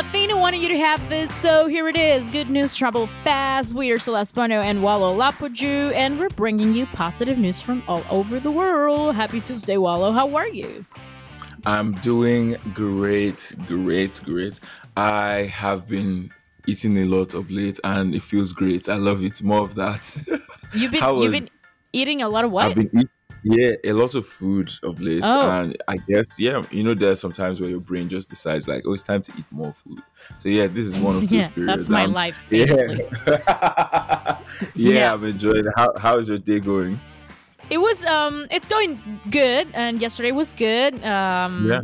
Athyna wanted you to have this, so here it is. Good News Travelled Fast. We are Celeste Bono and Wallo Lapajué, and we're bringing you positive news from all over the world. Happy Tuesday, Wallo. How are you? I'm doing great. I have been eating a lot of late, and it feels great. I love it. More of that. You've been eating a lot of what? I've been eating a lot of food of late. Oh. And I guess, there's sometimes where your brain just decides like, oh, it's time to eat more food. So this is one of those periods. That's my life. Basically. I'm enjoying it. How is your day going? It was, it's going good. And yesterday was good.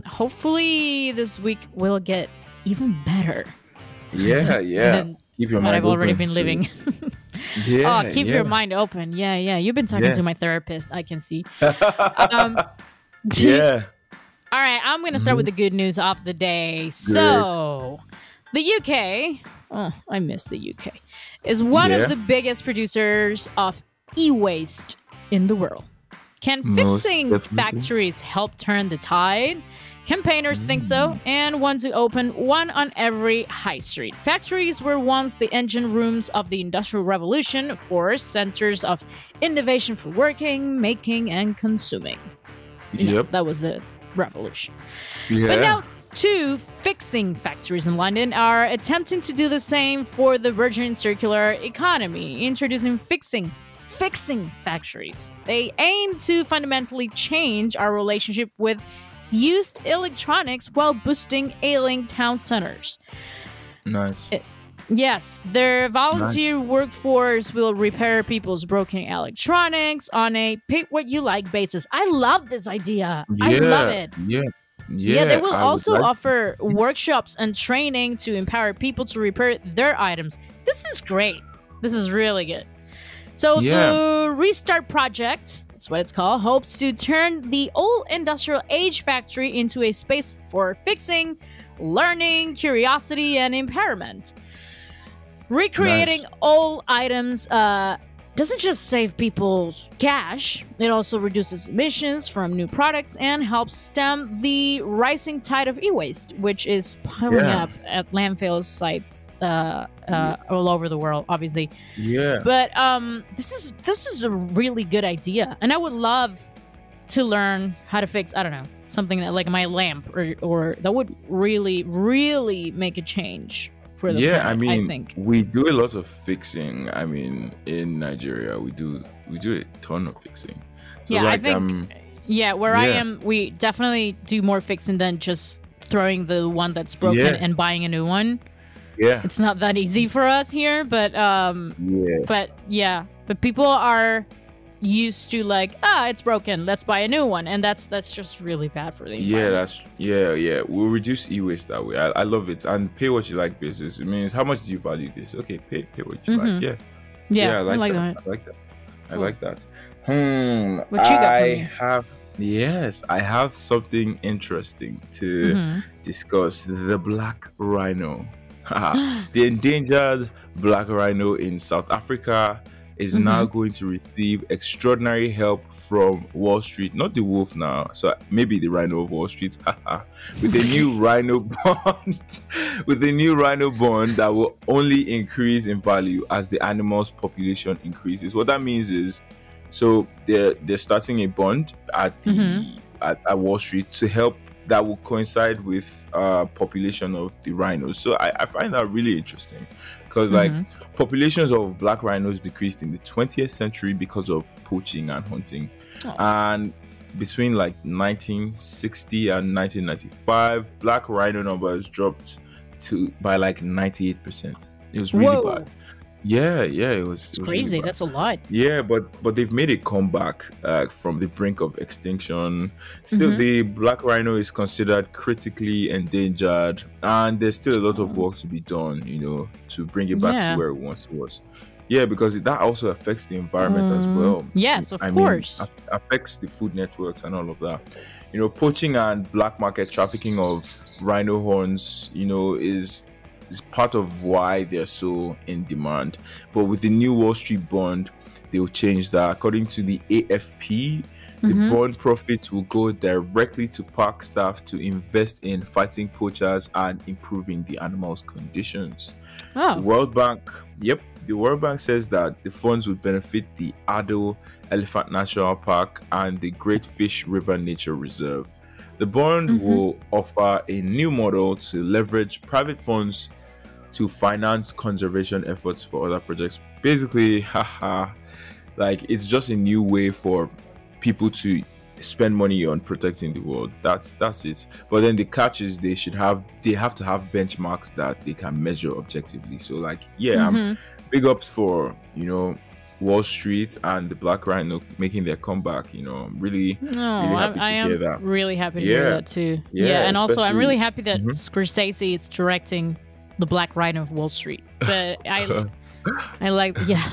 Hopefully this week will get even better. Keep your mind open. I've already been living. Keep your mind open. You've been talking to my therapist. I can see. All right. I'm going to start with the good news of the day. Good. So the UK, I miss the UK, is one of the biggest producers of e-waste in the world. Can fixing factories help turn the tide? Campaigners think so and want to open one on every high street. Factories were once the engine rooms of the Industrial Revolution, of course, centers of innovation for working, making, and consuming. That was the revolution. But now, two fixing factories in London are attempting to do the same for the virgin circular economy, introducing fixing factories. They aim to fundamentally change our relationship with used electronics while boosting ailing town centers. Nice. Their volunteer workforce will repair people's broken electronics on a pick-what-you-like basis. I love this idea. I love it. They will offer workshops and training to empower people to repair their items. This is great. This is really good. So the Restart Project, that's what it's called, hopes to turn the old industrial age factory into a space for fixing, learning, curiosity, and empowerment. Recreating old items doesn't just save people cash, it also reduces emissions from new products and helps stem the rising tide of e-waste, which is piling up at landfill sites all over the world, obviously. But this is a really good idea, and I would love to learn how to fix, I don't know, something that, like my lamp or that would really, really make a change for the planet, I think. We do a lot of fixing. I mean, in Nigeria, we do a ton of fixing. So I think I am, we definitely do more fixing than just throwing the one that's broken and buying a new one. It's not that easy for us here, but people are used to like, it's broken, let's buy a new one, and that's just really bad for the environment. We'll reduce e-waste that way. I love it. And pay what you like basis, it means how much do you value this? Okay, pay what you like. I like that. What you got for me? I have something interesting to discuss. The black rhino. The endangered black rhino in South Africa is now going to receive extraordinary help from Wall Street. Not the wolf now, so maybe the rhino of Wall Street. With a new rhino bond. With a new rhino bond that will only increase in value as the animal's population increases. What that means is, so they're starting a bond at Wall Street to help that will coincide with population of the rhinos. So I find that really interesting because populations of black rhinos decreased in the 20th century because of poaching and hunting. And between 1960 and 1995, black rhino numbers dropped by 98%. It was really bad. It was crazy. Really, that's a lot. But they've made a comeback from the brink of extinction. Still, the black rhino is considered critically endangered, and there's still a lot of work to be done, to bring it back to where it once was. Because that also affects the environment as well. Yes, of course. Affects the food networks and all of that. Poaching and black market trafficking of rhino horns, is part of why they're so in demand. But with the new Wall Street bond, they'll change that. According to the AFP, The bond profits will go directly to park staff to invest in fighting poachers and improving the animals' conditions. Oh. The World Bank says that the funds would benefit the Addo Elephant National Park and the Great Fish River Nature Reserve. The bond will offer a new model to leverage private funds to finance conservation efforts for other projects. Basically, it's just a new way for people to spend money on protecting the world. That's it. But then the catch is they have to have benchmarks that they can measure objectively. So big ups for Wall Street and the Black Rhino making their comeback. I'm really happy to hear that too. Yeah, and also I'm really happy that Scorsese is directing the Black Rhino of Wall Street. But that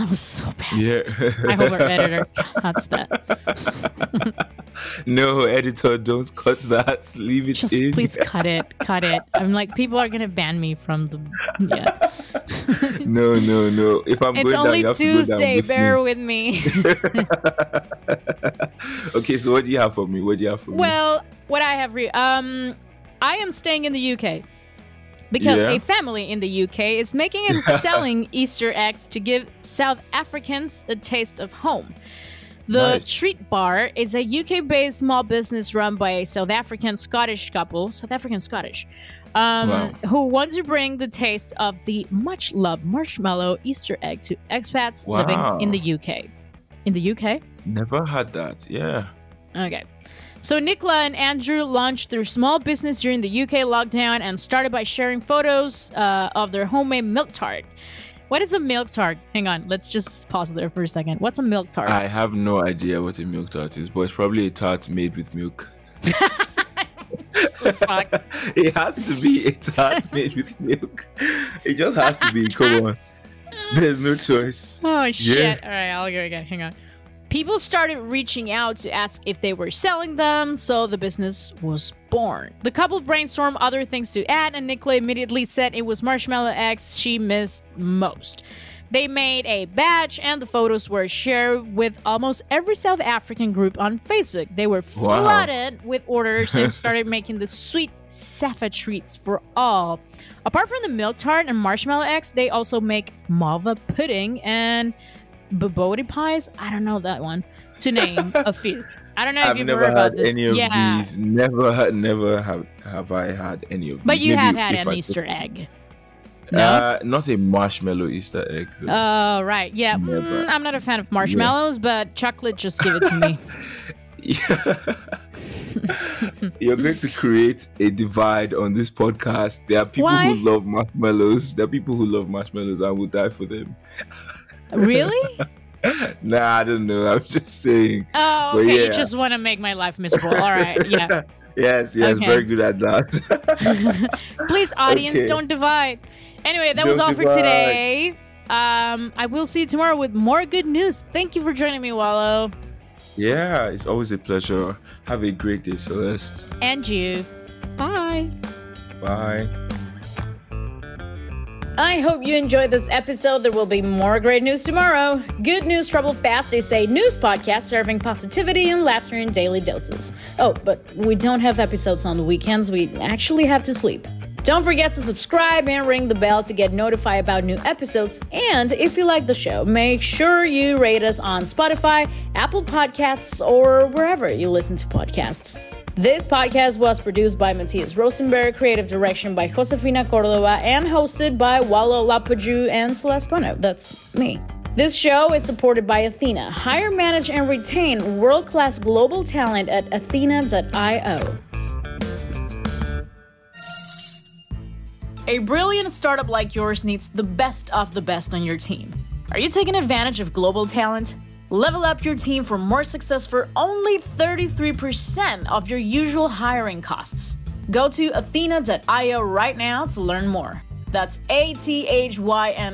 was so bad. Yeah. I hope our editor cuts that. No, editor, don't cut that. Leave it in. Just please cut it. I'm like, people are going to ban me from the... Yeah. No. If I'm going down, you have Tuesday, to go down with bear with me. Okay, so what do you have for me? Well, what I have... I am staying in the UK. Because a family in the UK is making and selling Easter eggs to give South Africans a taste of home. The Treat Bar is a UK-based small business run by a South African-Scottish couple, who wants to bring the taste of the much-loved marshmallow Easter egg to expats living in the UK. In the UK? Never had that, yeah. Okay. So Nicola and Andrew launched their small business during the UK lockdown and started by sharing photos of their homemade milk tart. What is a milk tart? Hang on, let's just pause there for a second. What's a milk tart? I have no idea what a milk tart is, but it's probably a tart made with milk. It has to be a tart made with milk. It just has to be. Come on. There's no choice. Oh, shit. Yeah. All right, I'll go again. Hang on. People started reaching out to ask if they were selling them, so the business was born. The couple brainstormed other things to add, and Nicola immediately said it was marshmallow eggs she missed most. They made a batch, and the photos were shared with almost every South African group on Facebook. They were flooded with orders and started making the sweet Safa treats for all. Apart from the milk tart and marshmallow eggs, they also make malva pudding and... Baboti pies? I don't know that one. To name a few. I don't know if you've heard about this. I've never had any of these. Never have I had any of these. But you have had an Easter egg. No? Not a marshmallow Easter egg. Though. Oh, right. Yeah. I'm not a fan of marshmallows, but chocolate, just give it to me. You're going to create a divide on this podcast. There are people who love marshmallows. There are people who love marshmallows. I will die for them. Really? Nah, I don't know. I'm just saying. Oh, okay. Yeah. You just want to make my life miserable. All right. Yeah. Yes. Okay. Very good at that. Please, audience, don't divide. Anyway, that was all for today. I will see you tomorrow with more good news. Thank you for joining me, Wallo. Yeah, it's always a pleasure. Have a great day, Celeste. And you. Bye. Bye. I hope you enjoyed this episode. There will be more great news tomorrow. Good News Travelled Fast is a news podcast serving positivity and laughter in daily doses. Oh, but we don't have episodes on the weekends. We actually have to sleep. Don't forget to subscribe and ring the bell to get notified about new episodes. And if you like the show, make sure you rate us on Spotify, Apple Podcasts, or wherever you listen to podcasts. This podcast was produced by Matthias Rosenberg, creative direction by Josefina Cordova, and hosted by Wallo Lapajué and Celeste Bono. That's me. This show is supported by Athyna. Hire, manage, and retain world-class global talent at athyna.io. A brilliant startup like yours needs the best of the best on your team. Are you taking advantage of global talent? Level up your team for more success for only 33% of your usual hiring costs. Go to athyna.io right now to learn more. That's athyna.io.